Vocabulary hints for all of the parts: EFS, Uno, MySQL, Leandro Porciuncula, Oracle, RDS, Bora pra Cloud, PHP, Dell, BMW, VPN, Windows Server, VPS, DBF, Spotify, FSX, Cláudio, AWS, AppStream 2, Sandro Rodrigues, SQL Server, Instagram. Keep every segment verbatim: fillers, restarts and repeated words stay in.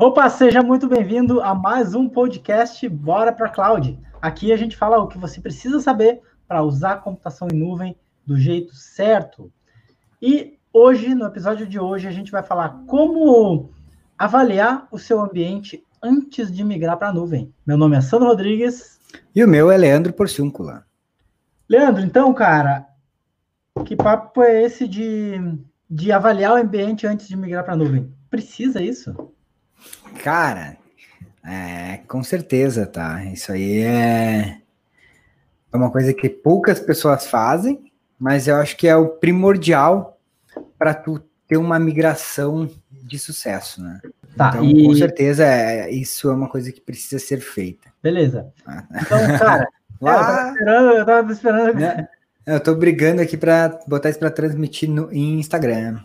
Opa, seja muito bem-vindo a mais um podcast Bora pra Cloud. Aqui a gente fala o que você precisa saber para usar a computação em nuvem do jeito certo. E hoje, no episódio de hoje, a gente vai falar como avaliar o seu ambiente antes de migrar para a nuvem. Meu nome é Sandro Rodrigues. E o meu é Leandro Porciuncula. Leandro, então, cara, que papo é esse de, de avaliar o ambiente antes de migrar para a nuvem? Precisa isso? Cara, é, com certeza, tá? Isso aí é uma coisa que poucas pessoas fazem, mas eu acho que é o primordial para tu ter uma migração de sucesso, né? Tá, então, e... com certeza, é, isso é uma coisa que precisa ser feita. Beleza. Ah. Então, cara, Lá... eu tava esperando, eu tava esperando. Não, eu tô brigando aqui para botar isso para transmitir no em Instagram.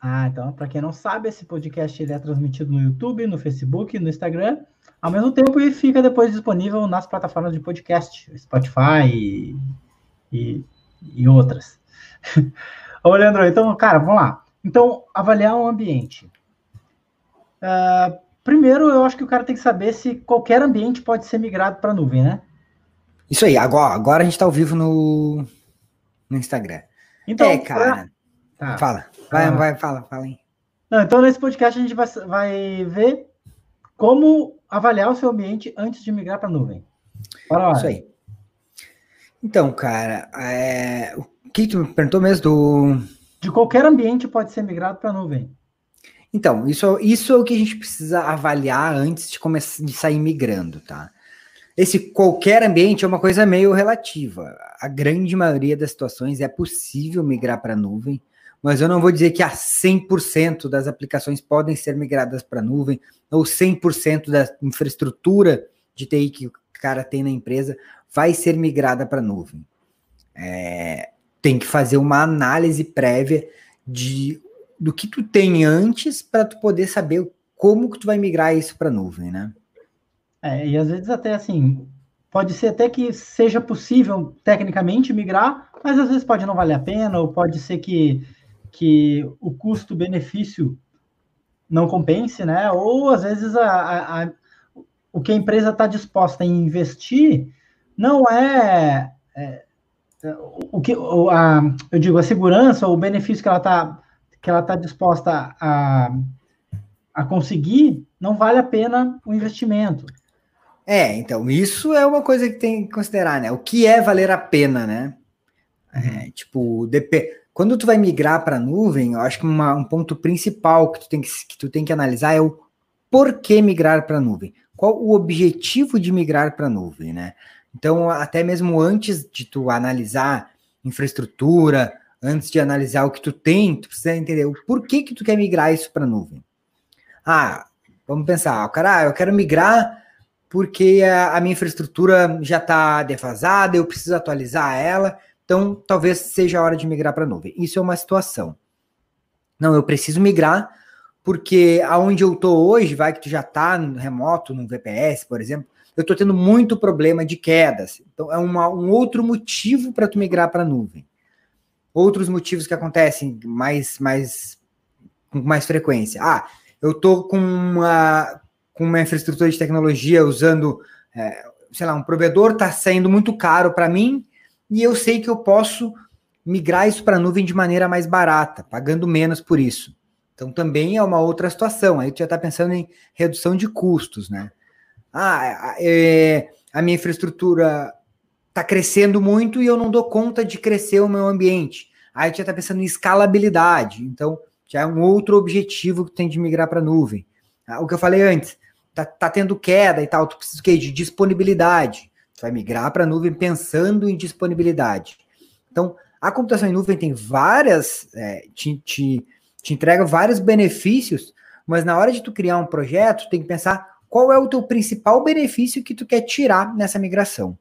Ah, então, para quem não sabe, esse podcast ele é transmitido no YouTube, no Facebook, no Instagram, ao mesmo tempo e fica depois disponível nas plataformas de podcast, Spotify e, e, e outras. Ô, Leandro, então, cara, vamos lá. Então, avaliar o ambiente. Uh, primeiro, eu acho que o cara tem que saber se qualquer ambiente pode ser migrado para a nuvem, né? Isso aí, agora, agora a gente está ao vivo no, no Instagram. Então, é, cara... Pra... Tá. Fala. Vai, ah. vai, fala, fala aí. Não, então, nesse podcast, a gente vai, vai ver como avaliar o seu ambiente antes de migrar para a nuvem. Bora lá. Isso aí. Então, cara, é... o que tu me perguntou mesmo do... De qualquer ambiente pode ser migrado para a nuvem. Então, isso, isso é o que a gente precisa avaliar antes de, começar, de sair migrando, tá? Esse qualquer ambiente é uma coisa meio relativa. A grande maioria das situações é possível migrar para a nuvem, mas eu não vou dizer que a cem por cento das aplicações podem ser migradas para a nuvem, ou cem por cento da infraestrutura de T I que o cara tem na empresa vai ser migrada para a nuvem. É, tem que fazer uma análise prévia de, do que tu tem antes para tu poder saber como que tu vai migrar isso para a nuvem, né? É, e às vezes até assim, pode ser até que seja possível tecnicamente migrar, mas às vezes pode não valer a pena, ou pode ser que que o custo-benefício não compense, né? Ou, às vezes, a, a, a, o que a empresa está disposta a investir não é... é o que, a, eu digo, a segurança, o benefício que ela está que ela tá disposta a, a conseguir, não vale a pena o investimento. É, então, isso é uma coisa que tem que considerar, né? O que é valer a pena, né? É, tipo, depende... Quando tu vai migrar para a nuvem, eu acho que uma, um ponto principal que tu tem que, que tu tem que analisar é o porquê migrar para a nuvem. Qual o objetivo de migrar para a nuvem, né? Então, até mesmo antes de tu analisar infraestrutura, antes de analisar o que tu tem, tu precisa entender o porquê que tu quer migrar isso para a nuvem. Ah, vamos pensar, cara, eu quero migrar porque a, a minha infraestrutura já está defasada, eu preciso atualizar ela. Então, talvez seja a hora de migrar para a nuvem. Isso é uma situação. Não, eu preciso migrar, porque aonde eu estou hoje, vai que tu já está remoto, no V P S, por exemplo, eu estou tendo muito problema de quedas. Então, é uma, um outro motivo para tu migrar para a nuvem. Outros motivos que acontecem mais, mais, com mais frequência. Ah, eu estou com uma, com uma infraestrutura de tecnologia usando, é, sei lá, um provedor está saindo muito caro para mim, e eu sei que eu posso migrar isso para a nuvem de maneira mais barata, pagando menos por isso. Então, também é uma outra situação. Aí tu já está pensando em redução de custos, né? Ah, é, a minha infraestrutura está crescendo muito e eu não dou conta de crescer o meu ambiente. Aí tu já está pensando em escalabilidade. Então, já é um outro objetivo que tu tem de migrar para a nuvem. Ah, o que eu falei antes, tá, tá tendo queda e tal, tu precisa o quê? De disponibilidade. Você vai migrar para a nuvem pensando em disponibilidade. Então, a computação em nuvem tem várias... É, te, te, te entrega vários benefícios, mas na hora de tu criar um projeto, tu tem que pensar qual é o teu principal benefício que tu quer tirar nessa migração.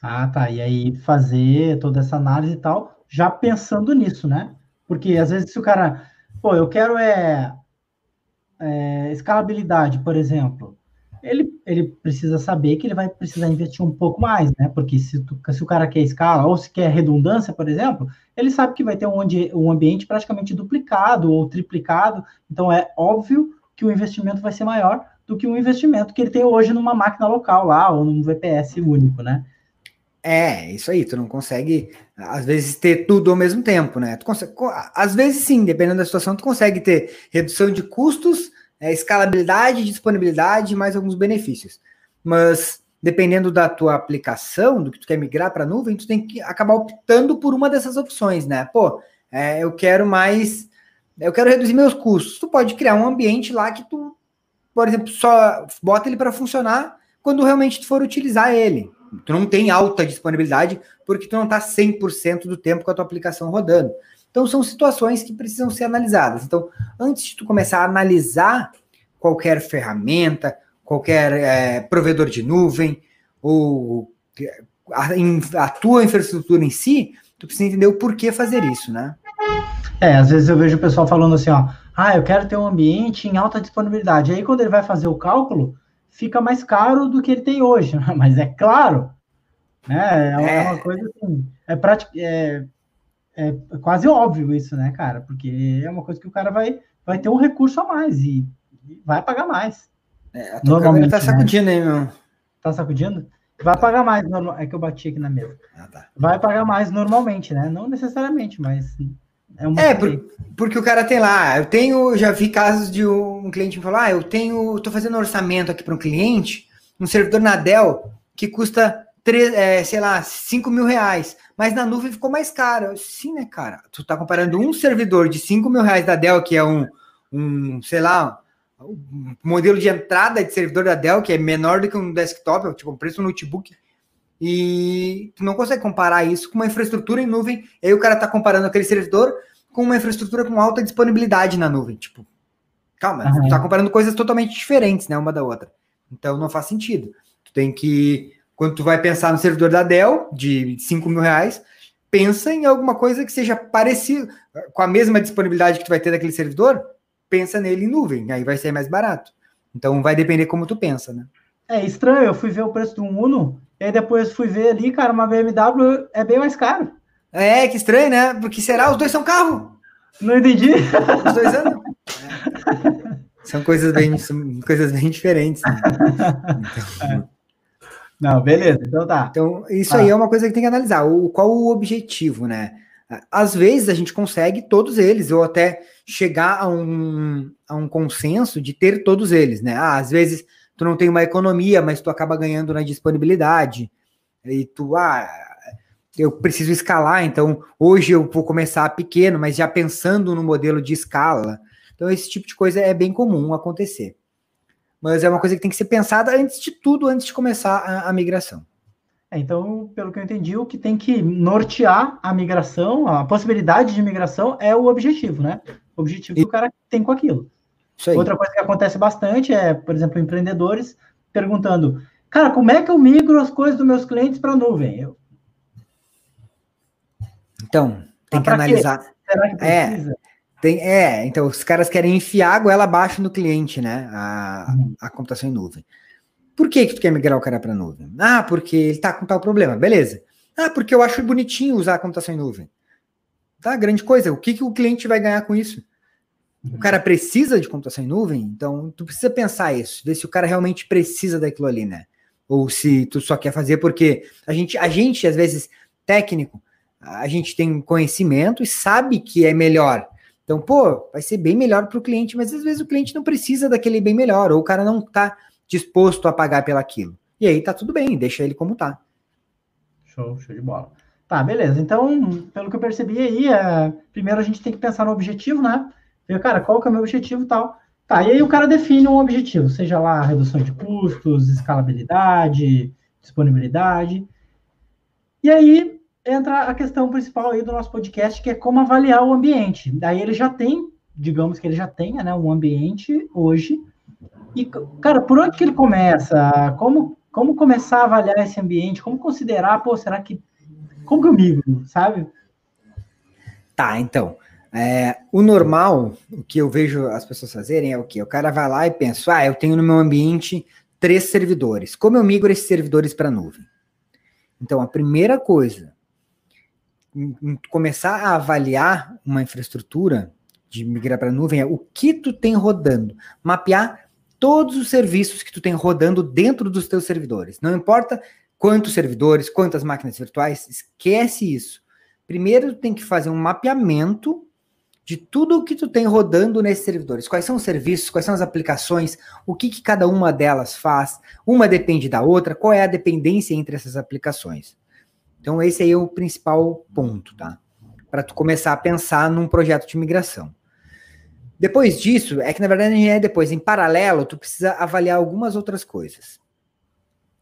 Ah, tá. E aí fazer toda essa análise e tal, já pensando nisso, né? Porque às vezes se o cara... Pô, eu quero é, é, escalabilidade, por exemplo... Ele, ele precisa saber que ele vai precisar investir um pouco mais, né? Porque se, tu, se o cara quer escala ou se quer redundância, por exemplo, ele sabe que vai ter um, um ambiente praticamente duplicado ou triplicado. Então, é óbvio que o investimento vai ser maior do que o investimento que ele tem hoje numa máquina local lá, ou num V P S único, né? É, isso aí, tu não consegue, às vezes, ter tudo ao mesmo tempo, né? Tu consegue, às vezes, sim, dependendo da situação, tu consegue ter redução de custos, é, escalabilidade, disponibilidade, mais alguns benefícios. Mas, dependendo da tua aplicação, do que tu quer migrar para a nuvem, tu tem que acabar optando por uma dessas opções, né? Pô, é, eu quero mais... Eu quero reduzir meus custos. Tu pode criar um ambiente lá que tu, por exemplo, só bota ele para funcionar quando realmente tu for utilizar ele. Tu não tem alta disponibilidade porque tu não está cem por cento do tempo com a tua aplicação rodando. Então, são situações que precisam ser analisadas. Então, antes de tu começar a analisar qualquer ferramenta, qualquer é, provedor de nuvem, ou a, a tua infraestrutura em si, tu precisa entender o porquê fazer isso, né? É, às vezes eu vejo o pessoal falando assim, ó, ah, eu quero ter um ambiente em alta disponibilidade. Aí, quando ele vai fazer o cálculo, fica mais caro do que ele tem hoje, mas é claro, né? É uma é. coisa assim, é, prática, é, é quase óbvio isso, né, cara? Porque é uma coisa que o cara vai, vai ter um recurso a mais e, e vai pagar mais. É, a tua câmera tá sacudindo, hein, meu? Tá sacudindo? Vai pagar mais, normal... é que eu bati aqui na mesa. Ah, tá. Vai pagar mais normalmente, né? Não necessariamente, mas... É, é por, porque o cara tem lá, eu tenho, já vi casos de um cliente me falar, ah, eu tenho, tô fazendo um orçamento aqui para um cliente, um servidor na Dell, que custa, três, é, sei lá, cinco mil reais, mas na nuvem ficou mais caro. Eu, sim, né, cara? Tu tá comparando um servidor de cinco mil reais da Dell, que é um, um, sei lá, um modelo de entrada de servidor da Dell, que é menor do que um desktop, tipo, um preço de um notebook, e tu não consegue comparar isso com uma infraestrutura em nuvem, e aí o cara tá comparando aquele servidor com uma infraestrutura com alta disponibilidade na nuvem, tipo, calma, uhum. Tu tá comparando coisas totalmente diferentes, né, uma da outra, então não faz sentido. Tu tem que, quando tu vai pensar no servidor da Dell, de cinco mil reais, pensa em alguma coisa que seja parecido, com a mesma disponibilidade que tu vai ter daquele servidor, pensa nele em nuvem, aí vai ser mais barato. Então vai depender como tu pensa, né. É estranho, eu fui ver o preço de um Uno, e aí depois fui ver ali, cara, uma B M W é bem mais caro. É, que estranho, né? Porque será? Os dois são carro. Não entendi. Os dois andam. É. São coisas bem, são coisas bem diferentes. Né? Então, não, beleza, então tá. Então, isso ah. aí é uma coisa que tem que analisar. O, qual o objetivo, né? Às vezes a gente consegue todos eles, ou até chegar a um, a um consenso de ter todos eles, né? Ah, às vezes... tu não tem uma economia, mas tu acaba ganhando na disponibilidade, e tu, ah, eu preciso escalar, então hoje eu vou começar pequeno, mas já pensando no modelo de escala. Então esse tipo de coisa é bem comum acontecer. Mas é uma coisa que tem que ser pensada antes de tudo, antes de começar a, a migração. É, então, pelo que eu entendi, o que tem que nortear a migração, a possibilidade de migração é o objetivo, né? O objetivo e... que o cara tem com aquilo. Outra coisa que acontece bastante é, por exemplo, empreendedores perguntando, cara, como é que eu migro as coisas dos meus clientes para a nuvem? Eu... Então, tem ah, que analisar. Quê? Será que precisa? É, tem, é, então os caras querem enfiar goela abaixo no cliente, né? A, hum. a computação em nuvem. Por que que tu quer migrar o cara para a nuvem? Ah, porque ele tá com tal problema. Beleza. Ah, porque eu acho bonitinho usar a computação em nuvem. Tá, grande coisa. O que que o cliente vai ganhar com isso? O cara precisa de computação em nuvem? Então, tu precisa pensar isso, ver se o cara realmente precisa daquilo ali, né? Ou se tu só quer fazer porque a gente, a gente às vezes, técnico, a gente tem conhecimento e sabe que é melhor. Então, pô, vai ser bem melhor para o cliente, mas às vezes o cliente não precisa daquele bem melhor, ou o cara não tá disposto a pagar pelaquilo. E aí tá tudo bem, deixa ele como tá. Show, show de bola. Tá, beleza. Então, pelo que eu percebi aí, é... primeiro a gente tem que pensar no objetivo, né? Eu, cara, qual que é o meu objetivo e tal? Tá, e aí o cara define um objetivo, seja lá redução de custos, escalabilidade, disponibilidade. E aí entra a questão principal aí do nosso podcast, que é como avaliar o ambiente. Daí ele já tem, digamos que ele já tenha, né, um ambiente hoje. E, cara, por onde que ele começa? Como, como começar a avaliar esse ambiente? Como considerar, pô, será que... Como que eu migro, sabe? Tá, então... É, o normal, o que eu vejo as pessoas fazerem é o quê? O cara vai lá e pensa, ah, eu tenho no meu ambiente três servidores. Como eu migro esses servidores para a nuvem? Então, a primeira coisa, em, em começar a avaliar uma infraestrutura, de migrar para a nuvem é o que tu tem rodando. Mapear todos os serviços que tu tem rodando dentro dos teus servidores. Não importa quantos servidores, quantas máquinas virtuais, esquece isso. Primeiro, tu tem que fazer um mapeamento de tudo o que tu tem rodando nesses servidores. Quais são os serviços, quais são as aplicações, o que, que cada uma delas faz, uma depende da outra, qual é a dependência entre essas aplicações. Então, esse aí é o principal ponto, tá? Para tu começar a pensar num projeto de migração. Depois disso, é que na verdade é depois, em paralelo, tu precisa avaliar algumas outras coisas.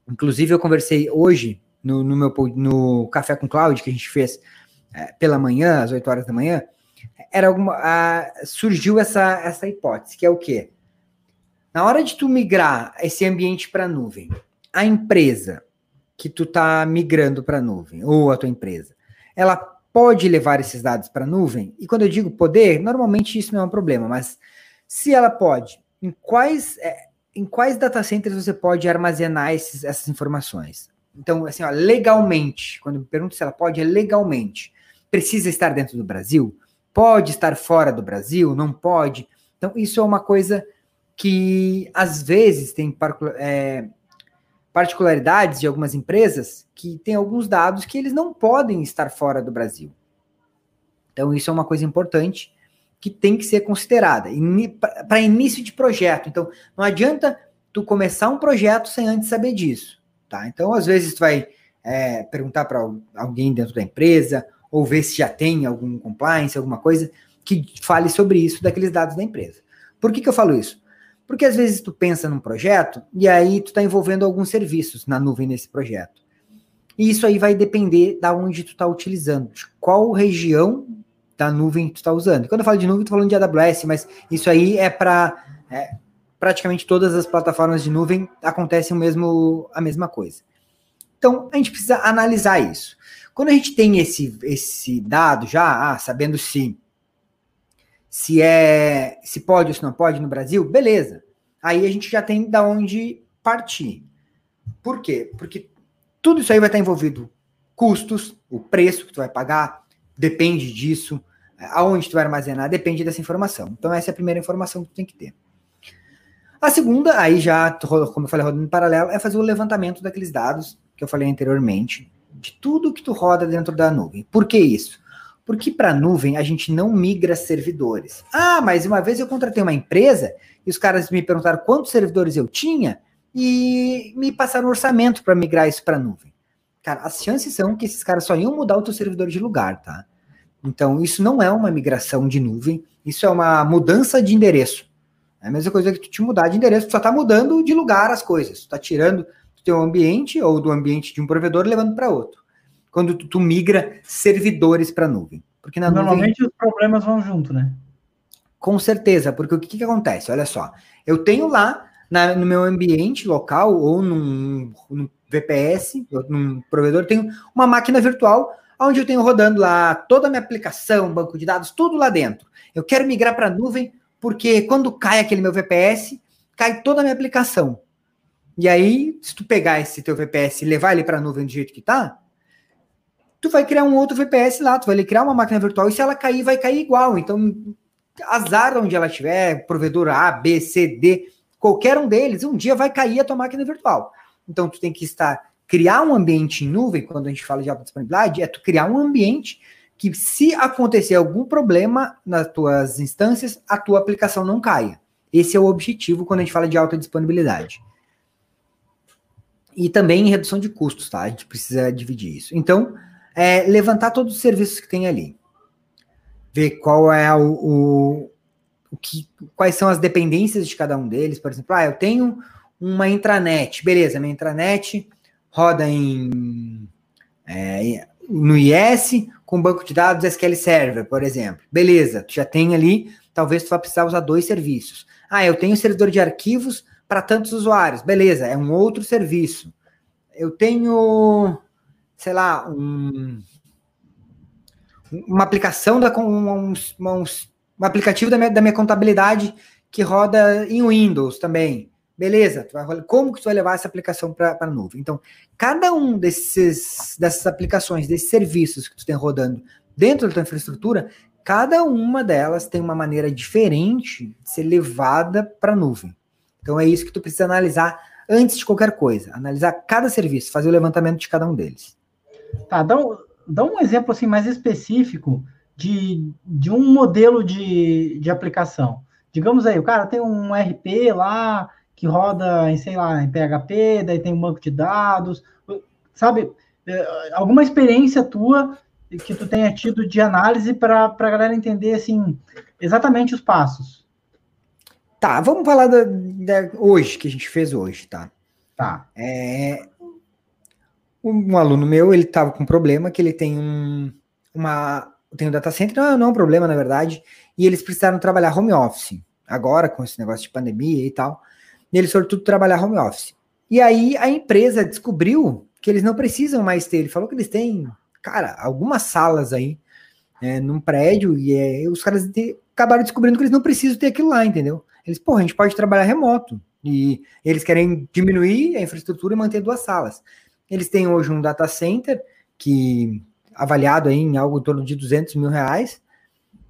Inclusive, eu conversei hoje no, no, meu, no Café com Cláudio, que a gente fez é, pela manhã, às oito horas da manhã, Era alguma, ah, surgiu essa, essa hipótese, que é o quê? Na hora de tu migrar esse ambiente para a nuvem, a empresa que tu tá migrando para a nuvem, ou a tua empresa, ela pode levar esses dados para a nuvem? E quando eu digo poder, normalmente isso não é um problema, mas se ela pode, em quais, em quais data centers você pode armazenar esses, essas informações? Então, assim, ó, legalmente, quando eu me pergunto se ela pode, é legalmente. Precisa estar dentro do Brasil? Pode estar fora do Brasil, não pode. Então, isso é uma coisa que, às vezes, tem é, particularidades de algumas empresas que tem alguns dados que eles não podem estar fora do Brasil. Então, isso é uma coisa importante que tem que ser considerada para início de projeto. Então, não adianta tu começar um projeto sem antes saber disso, tá? Então, às vezes, tu vai é, perguntar para alguém dentro da empresa ou ver se já tem algum compliance, alguma coisa que fale sobre isso, daqueles dados da empresa. Por que que eu falo isso? Porque às vezes tu pensa num projeto e aí tu tá envolvendo alguns serviços na nuvem nesse projeto. E isso aí vai depender da onde tu tá utilizando, de qual região da nuvem tu tá usando. Quando eu falo de nuvem, eu tô falando de A W S, mas isso aí é para é, praticamente todas as plataformas de nuvem acontece o mesmo, a mesma coisa. Então, a gente precisa analisar isso. Quando a gente tem esse, esse dado já, ah, sabendo se, se, é, se pode ou se não pode no Brasil, beleza. Aí a gente já tem da onde partir. Por quê? Porque tudo isso aí vai estar envolvido. Custos, o preço que tu vai pagar, depende disso. Aonde tu vai armazenar, depende dessa informação. Então essa é a primeira informação que tu tem que ter. A segunda, aí já, como eu falei, rodando em paralelo, é fazer o levantamento daqueles dados que eu falei anteriormente, de tudo que tu roda dentro da nuvem. Por que isso? Porque para a nuvem a gente não migra servidores. Ah, mas uma vez eu contratei uma empresa e os caras me perguntaram quantos servidores eu tinha e me passaram um orçamento para migrar isso para a nuvem. Cara, as chances são que esses caras só iam mudar o teu servidor de lugar, tá? Então, isso não é uma migração de nuvem, isso é uma mudança de endereço. É a mesma coisa que tu te mudar de endereço, tu só tá mudando de lugar as coisas, tu tá tirando teu ambiente ou do ambiente de um provedor levando para outro. Quando tu, tu migra servidores para a nuvem. Porque na Normalmente nuvem, os problemas vão junto, né? Com certeza, porque o que, que acontece? Olha só, eu tenho lá na, no meu ambiente local ou num, num V P S, ou num provedor, eu tenho uma máquina virtual onde eu tenho rodando lá toda a minha aplicação, banco de dados, tudo lá dentro. Eu quero migrar para a nuvem porque quando cai aquele meu V P S, cai toda a minha aplicação. E aí, se tu pegar esse teu V P S e levar ele para a nuvem do jeito que tá, tu vai criar um outro V P S lá, tu vai criar uma máquina virtual, e se ela cair, vai cair igual. Então, azar onde ela estiver, provedor A, B, C, D, qualquer um deles, um dia vai cair a tua máquina virtual. Então, tu tem que estar, criar um ambiente em nuvem, quando a gente fala de autodisponibilidade, é tu criar um ambiente que, se acontecer algum problema nas tuas instâncias, a tua aplicação não caia. Esse é o objetivo quando a gente fala de autodisponibilidade. E também em redução de custos, tá? A gente precisa dividir isso. Então, é levantar todos os serviços que tem ali. Ver qual é o, o, o que, quais são as dependências de cada um deles. Por exemplo, ah, eu tenho uma intranet. Beleza, minha intranet roda em, é, no I S com banco de dados S Q L Server, por exemplo. Beleza, tu já tem ali, talvez tu vá precisar usar dois serviços. Ah, eu tenho um servidor de arquivos para tantos usuários, beleza, é um outro serviço. Eu tenho, sei lá, um, uma aplicação, da, um, um, um aplicativo da minha, da minha contabilidade que roda em Windows também, beleza, tu vai, como que tu vai levar essa aplicação para a nuvem? Então, cada um desses, dessas aplicações, desses serviços que tu tem rodando dentro da tua infraestrutura, Cada uma delas tem uma maneira diferente de ser levada para a nuvem. Então é isso que tu precisa analisar antes de qualquer coisa. Analisar cada serviço, fazer o levantamento de cada um deles. Tá, dá um, dá um exemplo assim, mais específico de, de um modelo de, de aplicação. Digamos aí, o cara tem um R P lá que roda em, sei lá, em P H P, daí tem um banco de dados, sabe? Alguma experiência tua que tu tenha tido de análise para a galera entender assim, exatamente os passos. Tá, vamos falar da, da hoje, que a gente fez hoje, tá? Tá. É, um aluno meu, ele tava com um problema, que ele tem um, uma, tem um data center, não, não é um problema, na verdade, e eles precisaram trabalhar home office, agora, com esse negócio de pandemia e tal, e eles, sobretudo, trabalhar home office. E aí, a empresa descobriu que eles não precisam mais ter, ele falou que eles têm, cara, algumas salas aí, é, num prédio, e é, os caras de, acabaram descobrindo que eles não precisam ter aquilo lá, entendeu? Eles, porra, a gente pode trabalhar remoto. E eles querem diminuir a infraestrutura e manter duas salas. Eles têm hoje um data center, que avaliado aí em algo em torno de duzentos mil reais.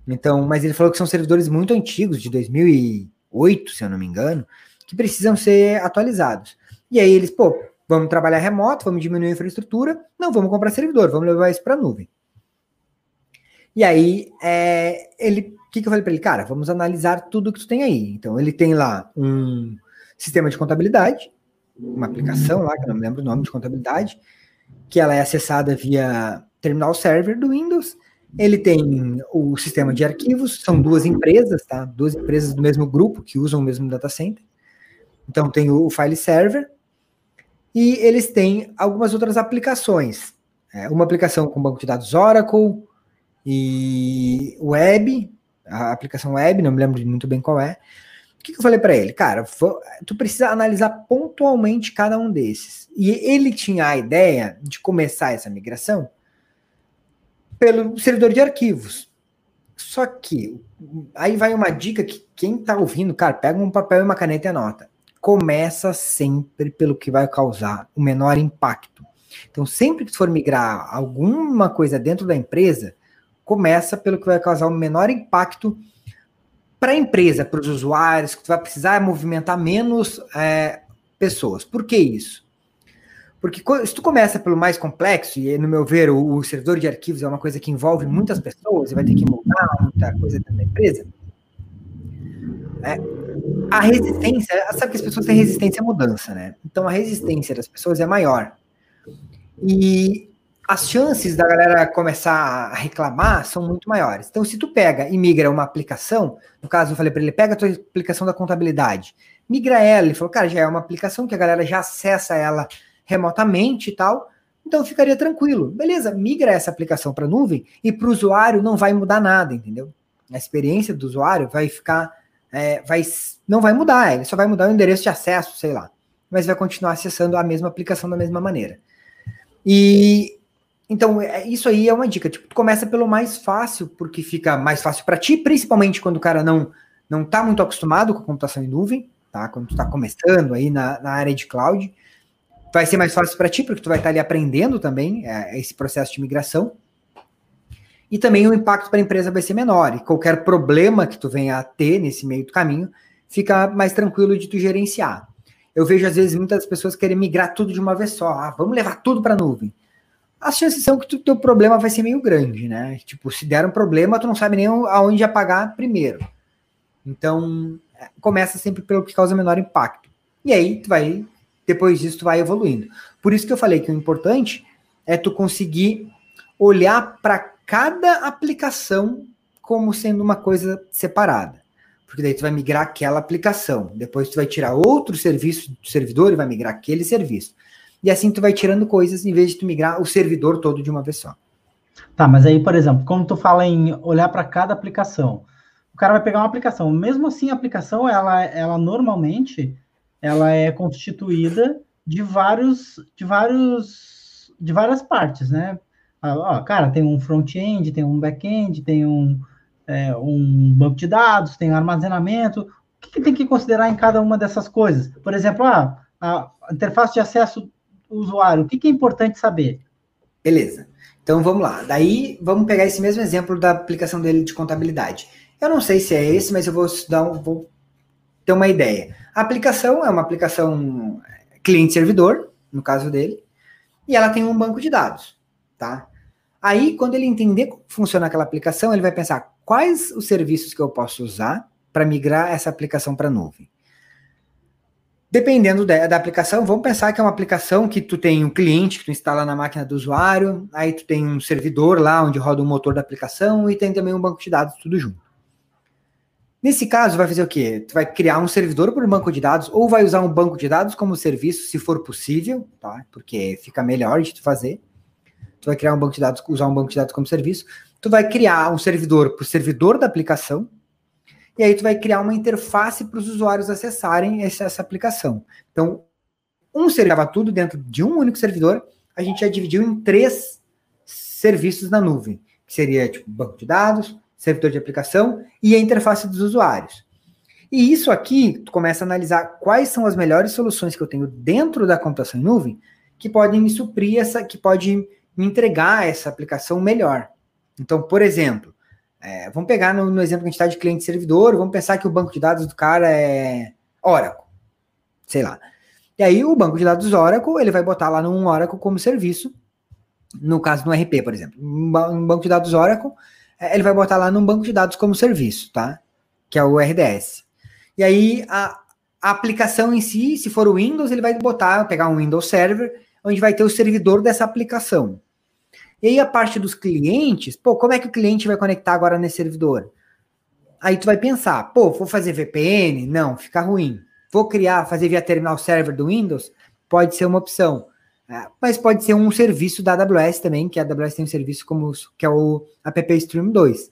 Então, mas ele falou que são servidores muito antigos, de dois mil e oito, se eu não me engano, que precisam ser atualizados. E aí eles, pô, vamos trabalhar remoto, vamos diminuir a infraestrutura, não, vamos comprar servidor, vamos levar isso para a nuvem. E aí, é, ele, o que, que eu falei para ele? Cara, vamos analisar tudo que tu tem aí. Então, ele tem lá um sistema de contabilidade, uma aplicação lá, que eu não me lembro o nome, de contabilidade, que ela é acessada via terminal server do Windows. Ele tem o sistema de arquivos, são duas empresas, tá? Duas empresas do mesmo grupo, que usam o mesmo data center. Então, tem o file server. E eles têm algumas outras aplicações. É, uma aplicação com banco de dados Oracle, e web, a aplicação web, não me lembro muito bem qual é. O que, que eu falei para ele? Cara, vou, tu precisa analisar pontualmente cada um desses. E ele tinha a ideia de começar essa migração pelo servidor de arquivos. Só que, aí vai uma dica que quem tá ouvindo, cara, pega um papel e uma caneta e anota. Começa sempre pelo que vai causar o menor impacto. Então, sempre que tu for migrar alguma coisa dentro da empresa, começa pelo que vai causar o menor impacto para a empresa, para os usuários, que tu vai precisar movimentar menos é, pessoas. Por que isso? Porque se tu começa pelo mais complexo, e no meu ver o, o servidor de arquivos é uma coisa que envolve muitas pessoas, e vai ter que mudar muita coisa dentro da empresa, é, a resistência, sabe que as pessoas têm resistência à mudança, né? Então a resistência das pessoas é maior. E as chances da galera começar a reclamar são muito maiores. Então, se tu pega e migra uma aplicação, no caso eu falei para ele, pega a tua aplicação da contabilidade, migra ela, ele falou, cara, já é uma aplicação que a galera já acessa ela remotamente e tal, então ficaria tranquilo. Beleza, migra essa aplicação para a nuvem e para o usuário não vai mudar nada, entendeu? A experiência do usuário vai ficar, é, vai, não vai mudar, ele só vai mudar o endereço de acesso, sei lá, mas vai continuar acessando a mesma aplicação da mesma maneira. E então, isso aí é uma dica, tipo, tu começa pelo mais fácil, porque fica mais fácil para ti, principalmente quando o cara não, não tá muito acostumado com a computação em nuvem, tá? Quando tu tá começando aí na, na área de cloud, vai ser mais fácil para ti, porque tu vai estar ali aprendendo também é, esse processo de migração, e também o impacto para a empresa vai ser menor, e qualquer problema que tu venha a ter nesse meio do caminho, fica mais tranquilo de tu gerenciar. Eu vejo, às vezes, muitas pessoas querem migrar tudo de uma vez só, ah, vamos levar tudo para a nuvem. As chances são que o teu problema vai ser meio grande, né? Tipo, se der um problema, tu não sabe nem aonde apagar primeiro. Então, começa sempre pelo que causa menor impacto. E aí, tu vai, depois disso, tu vai evoluindo. Por isso que eu falei que o importante é tu conseguir olhar para cada aplicação como sendo uma coisa separada. Porque daí tu vai migrar aquela aplicação. Depois tu vai tirar outro serviço do servidor e vai migrar aquele serviço. E assim tu vai tirando coisas, em vez de tu migrar o servidor todo de uma vez só. Tá, mas aí, por exemplo, quando tu fala em olhar para cada aplicação, o cara vai pegar uma aplicação. Mesmo assim, a aplicação, ela, ela normalmente, ela é constituída de vários, de vários, de várias partes, né? Ó, cara, tem um front-end, tem um back-end, tem um, é, um banco de dados, tem um armazenamento. O que, que tem que considerar em cada uma dessas coisas? Por exemplo, ah, a interface de acesso usuário, o que, que é importante saber? Beleza. Então vamos lá, daí vamos pegar esse mesmo exemplo da aplicação dele de contabilidade. Eu não sei se é esse, mas eu vou, dar um, vou ter uma ideia. A aplicação é uma aplicação cliente-servidor, no caso dele, e ela tem um banco de dados, tá? Aí, quando ele entender como funciona aquela aplicação, ele vai pensar quais os serviços que eu posso usar para migrar essa aplicação para a nuvem. Dependendo da, da aplicação, vamos pensar que é uma aplicação que tu tem um cliente que tu instala na máquina do usuário, aí tu tem um servidor lá onde roda o motor da aplicação e tem também um banco de dados, tudo junto. Nesse caso, vai fazer o quê? Tu vai criar um servidor para o banco de dados ou vai usar um banco de dados como serviço, se for possível, tá? Porque fica melhor de tu fazer. Tu vai criar um banco de dados, usar um banco de dados como serviço. Tu vai criar um servidor para o servidor da aplicação. E aí tu vai criar uma interface para os usuários acessarem essa, essa aplicação. Então, um servidor, tudo dentro de um único servidor, a gente já dividiu em três serviços na nuvem, que seria tipo banco de dados, servidor de aplicação e a interface dos usuários. E isso aqui, tu começa a analisar quais são as melhores soluções que eu tenho dentro da computação em nuvem que podem me suprir essa, que pode me entregar essa aplicação melhor. Então, por exemplo, É, vamos pegar no, no exemplo que a gente está de cliente-servidor, vamos pensar que o banco de dados do cara é Oracle, sei lá. E aí o banco de dados Oracle, ele vai botar lá num Oracle como serviço, no caso do R P, por exemplo. Um banco de dados Oracle, ele vai botar lá num banco de dados como serviço, tá? Que é o R D S. E aí a, a aplicação em si, se for o Windows, ele vai botar, pegar um Windows Server, onde vai ter o servidor dessa aplicação. E aí a parte dos clientes, pô, como é que o cliente vai conectar agora nesse servidor? Aí tu vai pensar, pô, vou fazer V P N? Não, fica ruim. Vou criar, fazer via terminal server do Windows? Pode ser uma opção. Mas pode ser um serviço da A W S também, que a AWS tem um serviço como, que é o AppStream dois,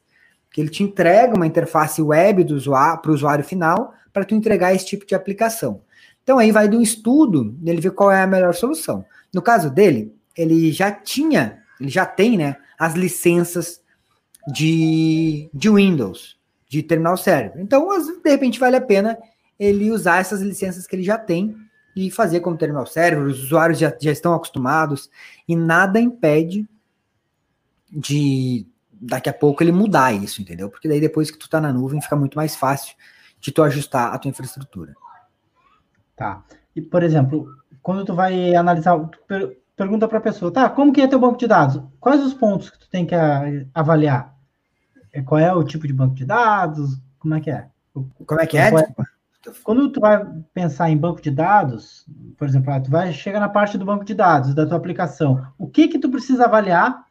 que ele te entrega uma interface web do usuário, para o usuário final, para tu entregar esse tipo de aplicação. Então aí vai de um estudo, dele ver qual é a melhor solução. No caso dele, ele já tinha... Ele já tem, né, as licenças de, de Windows, de terminal server. Então, de repente, vale a pena ele usar essas licenças que ele já tem e fazer como terminal server. Os usuários já, já estão acostumados e nada impede de, daqui a pouco, ele mudar isso, entendeu? Porque daí, depois que tu tá na nuvem, fica muito mais fácil de tu ajustar a tua infraestrutura. Tá. E, por exemplo, quando tu vai analisar... Tu... Pergunta para a pessoa, tá, como que é teu banco de dados? Quais os pontos que tu tem que avaliar? Qual é o tipo de banco de dados? Como é que é? Como é que é? Quando tu vai pensar em banco de dados, por exemplo, tu vai chegar na parte do banco de dados, da tua aplicação. O que que tu precisa avaliar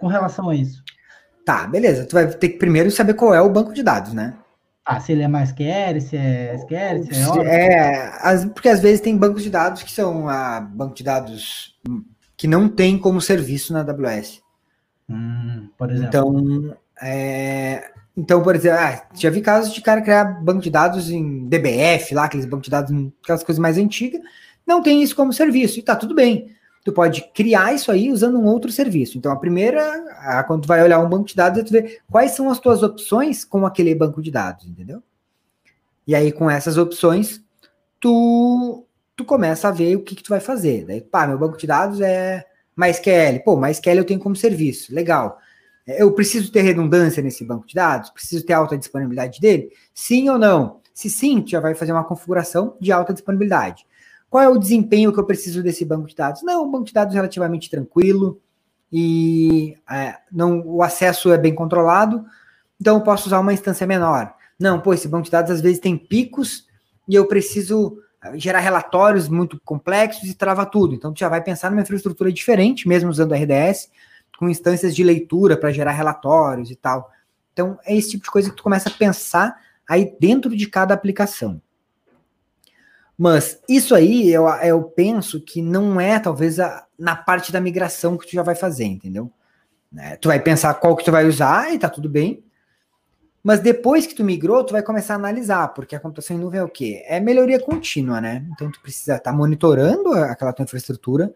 com relação a isso? Tá, beleza. Tu vai ter que primeiro saber qual é o banco de dados, né? Ah, se ele é MySQL, se é S Q L, se é Oracle. É, as, porque às vezes tem bancos de dados que são ah, banco de dados que não tem como serviço na A W S. Hum, por exemplo. Então, é, então por exemplo, ah, já vi casos de cara criar banco de dados em D B F, lá, aqueles bancos de dados, aquelas coisas mais antigas, não tem isso como serviço, e tá tudo bem. Tu pode criar isso aí usando um outro serviço. Então, a primeira, a, quando tu vai olhar um banco de dados, tu vê quais são as tuas opções com aquele banco de dados, entendeu? E aí, com essas opções, tu, tu começa a ver o que, que tu vai fazer. Daí, pá, meu banco de dados é MySQL. Pô, MySQL eu tenho como serviço, legal. Eu preciso ter redundância nesse banco de dados? Preciso ter alta disponibilidade dele? Sim ou não? Se sim, tu já vai fazer uma configuração de alta disponibilidade. Qual é o desempenho que eu preciso desse banco de dados? Não, um banco de dados relativamente tranquilo e é, não, o acesso é bem controlado, então eu posso usar uma instância menor. Não, pô, esse banco de dados às vezes tem picos e eu preciso gerar relatórios muito complexos e trava tudo. Então, tu já vai pensar numa infraestrutura diferente, mesmo usando R D S, com instâncias de leitura para gerar relatórios e tal. Então, é esse tipo de coisa que tu começa a pensar aí dentro de cada aplicação. Mas isso aí, eu, eu penso que não é, talvez, a, na parte da migração que tu já vai fazer, entendeu? Né? Tu vai pensar qual que tu vai usar e tá tudo bem. Mas depois que tu migrou, tu vai começar a analisar, porque a computação em nuvem é o quê? É melhoria contínua, né? Então, tu precisa estar tá monitorando aquela tua infraestrutura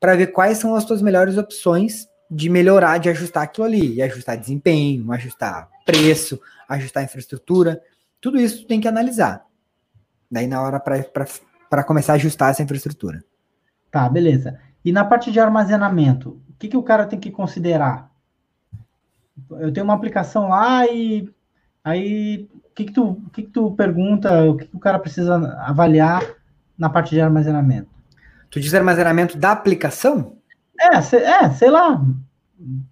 para ver quais são as tuas melhores opções de melhorar, de ajustar aquilo ali. E ajustar desempenho, ajustar preço, ajustar infraestrutura. Tudo isso tu tem que analisar. Daí na hora para começar a ajustar essa infraestrutura. Tá, beleza. E na parte de armazenamento, que, que o cara tem que considerar? Eu tenho uma aplicação lá e aí o que, que, tu, que, que tu pergunta, o que, que o cara precisa avaliar na parte de armazenamento? Tu diz armazenamento da aplicação? É, cê, é sei lá,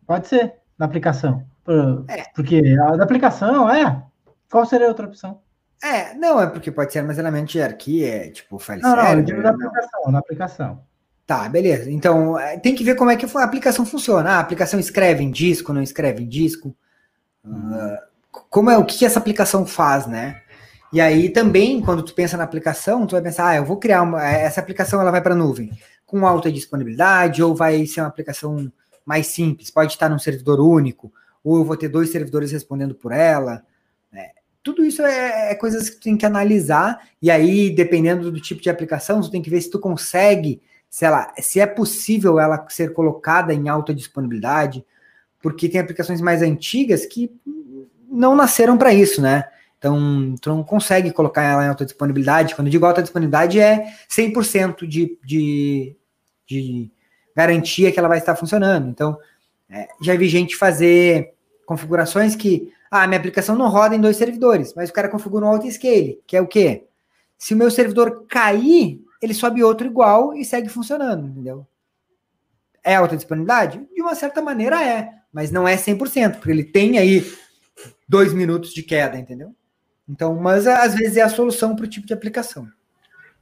pode ser da aplicação. É. Porque a da aplicação, é, qual seria a outra opção? É, não, é porque pode ser armazenamento de arquivo, é tipo file não, server. Não, eu digo da aplicação, da aplicação. Tá, beleza. Então, tem que ver como é que a aplicação funciona. Ah, a aplicação escreve em disco, não escreve em disco. Uh, como é, o que essa aplicação faz, né? E aí também, quando tu pensa na aplicação, tu vai pensar, ah, eu vou criar uma... Essa aplicação, ela vai para a nuvem, com alta disponibilidade, ou vai ser uma aplicação mais simples, pode estar num servidor único, ou eu vou ter dois servidores respondendo por ela, né? Tudo isso é, é coisas que tu tem que analisar, e aí, dependendo do tipo de aplicação, tu tem que ver se tu consegue... Se, ela, se é possível ela ser colocada em alta disponibilidade, porque tem aplicações mais antigas que não nasceram para isso, né? Então, tu não consegue colocar ela em alta disponibilidade. Quando eu digo alta disponibilidade, é cem por cento de, de, de garantia que ela vai estar funcionando. Então, é, já vi gente fazer configurações que... Ah, minha aplicação não roda em dois servidores, mas o cara configura um auto-scale, que é o quê? Se o meu servidor cair... ele sobe outro igual e segue funcionando, entendeu? É alta disponibilidade? De uma certa maneira é, mas não é cem por cento, porque ele tem aí dois minutos de queda, entendeu? Então, mas às vezes é a solução para o tipo de aplicação.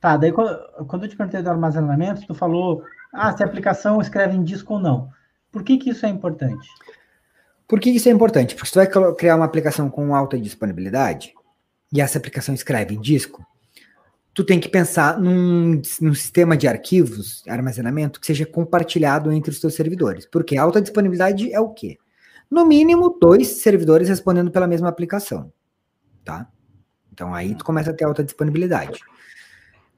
Tá, daí quando eu te perguntei do armazenamento, tu falou, ah, se a aplicação escreve em disco ou não. Por que que isso é importante? Por que isso é importante? Porque se tu vai criar uma aplicação com alta disponibilidade, e essa aplicação escreve em disco, tu tem que pensar num, num sistema de arquivos, armazenamento, que seja compartilhado entre os teus servidores. Porque alta disponibilidade é o quê? No mínimo, dois servidores respondendo pela mesma aplicação, tá? Então, aí tu começa a ter alta disponibilidade.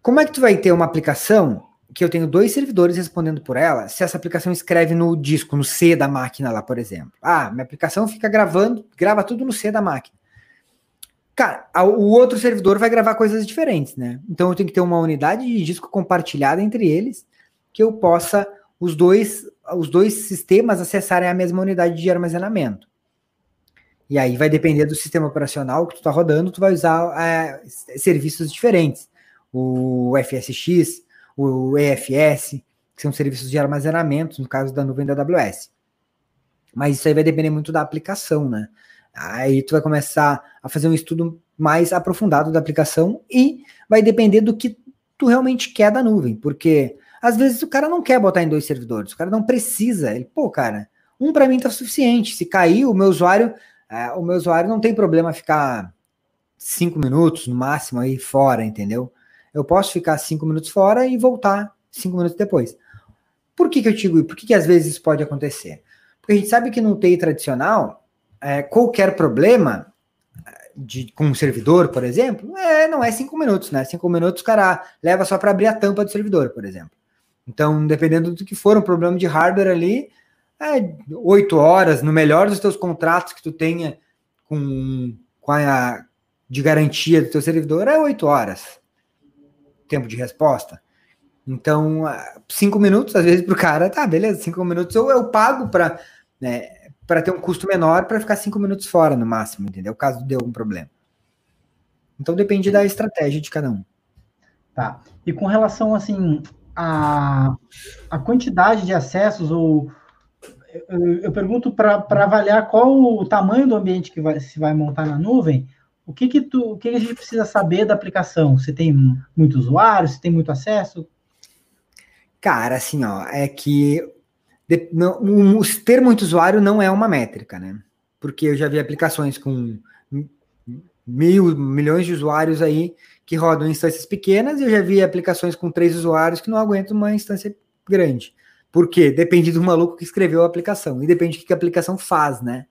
Como é que tu vai ter uma aplicação que eu tenho dois servidores respondendo por ela, se essa aplicação escreve no disco, no C da máquina lá, por exemplo? Ah, minha aplicação fica gravando, grava tudo no C da máquina. Cara, o outro servidor vai gravar coisas diferentes, né? Então, eu tenho que ter uma unidade de disco compartilhada entre eles que eu possa, os dois, os dois sistemas acessarem a mesma unidade de armazenamento. E aí vai depender do sistema operacional que tu tá rodando, tu vai usar é, serviços diferentes. O F S X, o E F S, que são serviços de armazenamento, no caso da nuvem da A W S. Mas isso aí vai depender muito da aplicação, né? Aí tu vai começar a fazer um estudo mais aprofundado da aplicação e vai depender do que tu realmente quer da nuvem, porque às vezes o cara não quer botar em dois servidores, o cara não precisa, ele, pô, cara, um para mim tá suficiente, se cair o meu usuário, é, o meu usuário não tem problema ficar cinco minutos no máximo aí fora, entendeu? Eu posso ficar cinco minutos fora e voltar cinco minutos depois. Por que que eu digo, por que que às vezes isso pode acontecer? Porque a gente sabe que no T I tradicional, É, qualquer problema de, com o servidor, por exemplo, é, não é cinco minutos, né? Cinco minutos o cara leva só para abrir a tampa do servidor, por exemplo. Então, dependendo do que for um problema de hardware ali, é oito horas, no melhor dos teus contratos que tu tenha com, com a de garantia do teu servidor, é oito horas. Tempo de resposta. Então, cinco minutos, às vezes, pro cara, tá, beleza, cinco minutos, ou eu pago para... Né, para ter um custo menor, para ficar cinco minutos fora no máximo, entendeu? Caso dê algum problema. Então, depende da estratégia de cada um. Tá. E com relação, assim, a, a quantidade de acessos, ou eu, eu pergunto para avaliar qual o tamanho do ambiente que vai, se vai montar na nuvem, o que que tu, o que a gente precisa saber da aplicação? Se tem muito usuário, se tem muito acesso? Cara, assim, ó, é que... De, não, um, ter muito usuário não é uma métrica, né? Porque eu já vi aplicações com mil, milhões de usuários aí que rodam em instâncias pequenas, e eu já vi aplicações com três usuários que não aguentam uma instância grande. Por quê? Depende do maluco que escreveu a aplicação, e depende do que a aplicação faz, né?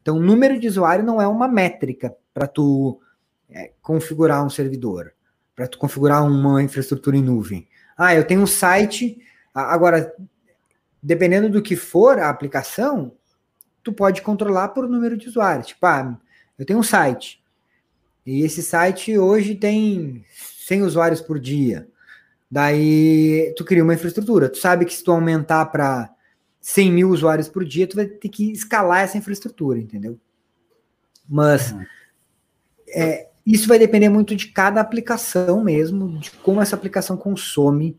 Então, o número de usuário não é uma métrica para tu é, configurar um servidor, para tu configurar uma infraestrutura em nuvem. Ah, eu tenho um site, agora... Dependendo do que for a aplicação, tu pode controlar por número de usuários. Tipo, ah, eu tenho um site, e esse site hoje tem cem usuários por dia. Daí, tu cria uma infraestrutura. Tu sabe que se tu aumentar para cem mil usuários por dia, tu vai ter que escalar essa infraestrutura, entendeu? Mas uhum. é, isso vai depender muito de cada aplicação mesmo, de como essa aplicação consome,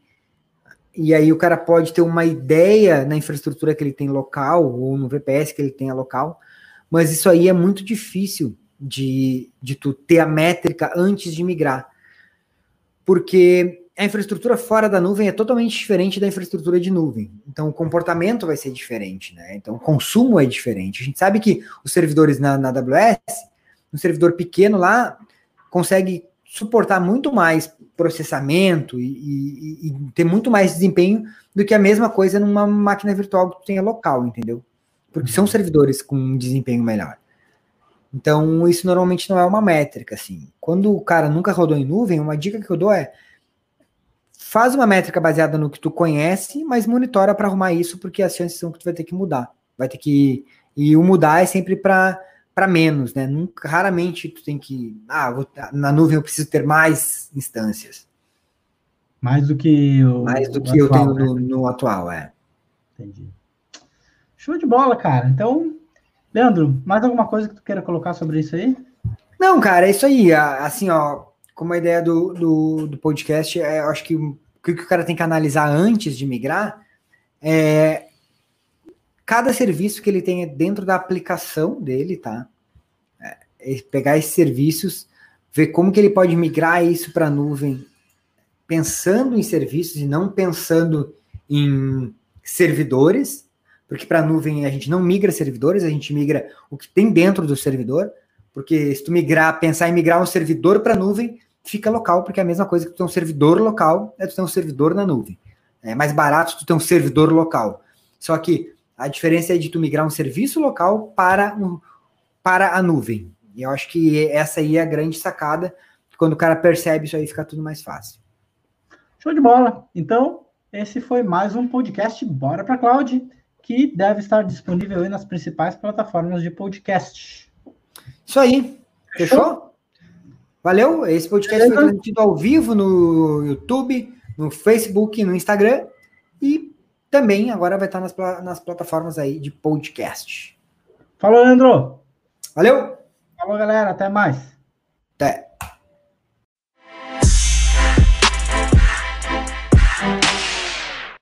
e aí o cara pode ter uma ideia na infraestrutura que ele tem local, ou no V P S que ele tem local, mas isso aí é muito difícil de, de tu ter a métrica antes de migrar, porque a infraestrutura fora da nuvem é totalmente diferente da infraestrutura de nuvem. Então, o comportamento vai ser diferente, né? Então, o consumo é diferente. A gente sabe que os servidores na, na A W S, um servidor pequeno lá, consegue suportar muito mais processamento e, e, e ter muito mais desempenho do que a mesma coisa numa máquina virtual que tu tenha local, entendeu? Porque são servidores com um desempenho melhor. Então, isso normalmente não é uma métrica, assim. Quando o cara nunca rodou em nuvem, uma dica que eu dou é: faz uma métrica baseada no que tu conhece, mas monitora para arrumar isso, porque as chances são que tu vai ter que mudar. Vai ter que... E o mudar é sempre para menos, né? Nunca, raramente tu tem que... Ah, vou, na nuvem eu preciso ter mais instâncias. Mais do que... O, mais do que atual, eu tenho no, no atual, é. Entendi. Show de bola, cara. Então, Leandro, mais alguma coisa que tu queira colocar sobre isso aí? Não, cara, é isso aí. Assim, ó... Como a ideia do, do, do podcast, é, eu acho que o que o cara tem que analisar antes de migrar é cada serviço que ele tenha dentro da aplicação dele, tá? É, pegar esses serviços, ver como que ele pode migrar isso para a nuvem, pensando em serviços e não pensando em servidores, porque para a nuvem a gente não migra servidores, a gente migra o que tem dentro do servidor, porque se tu migrar, pensar em migrar um servidor para a nuvem, fica local, porque é a mesma coisa que tu ter um servidor local, é tu ter um servidor na nuvem. É mais barato tu ter um servidor local. Só que a diferença é de tu migrar um serviço local para, um, para a nuvem. E eu acho que essa aí é a grande sacada, quando o cara percebe isso aí, fica tudo mais fácil. Show de bola! Então, esse foi mais um podcast Bora pra Cloud, que deve estar disponível aí nas principais plataformas de podcast. Isso aí. Fechou? Fechou? Valeu. Esse podcast Fechou. foi transmitido ao vivo no YouTube, no Facebook, no Instagram e também agora vai estar nas, nas plataformas aí de podcast. Falou, Leandro. Valeu. Falou, galera. Até mais.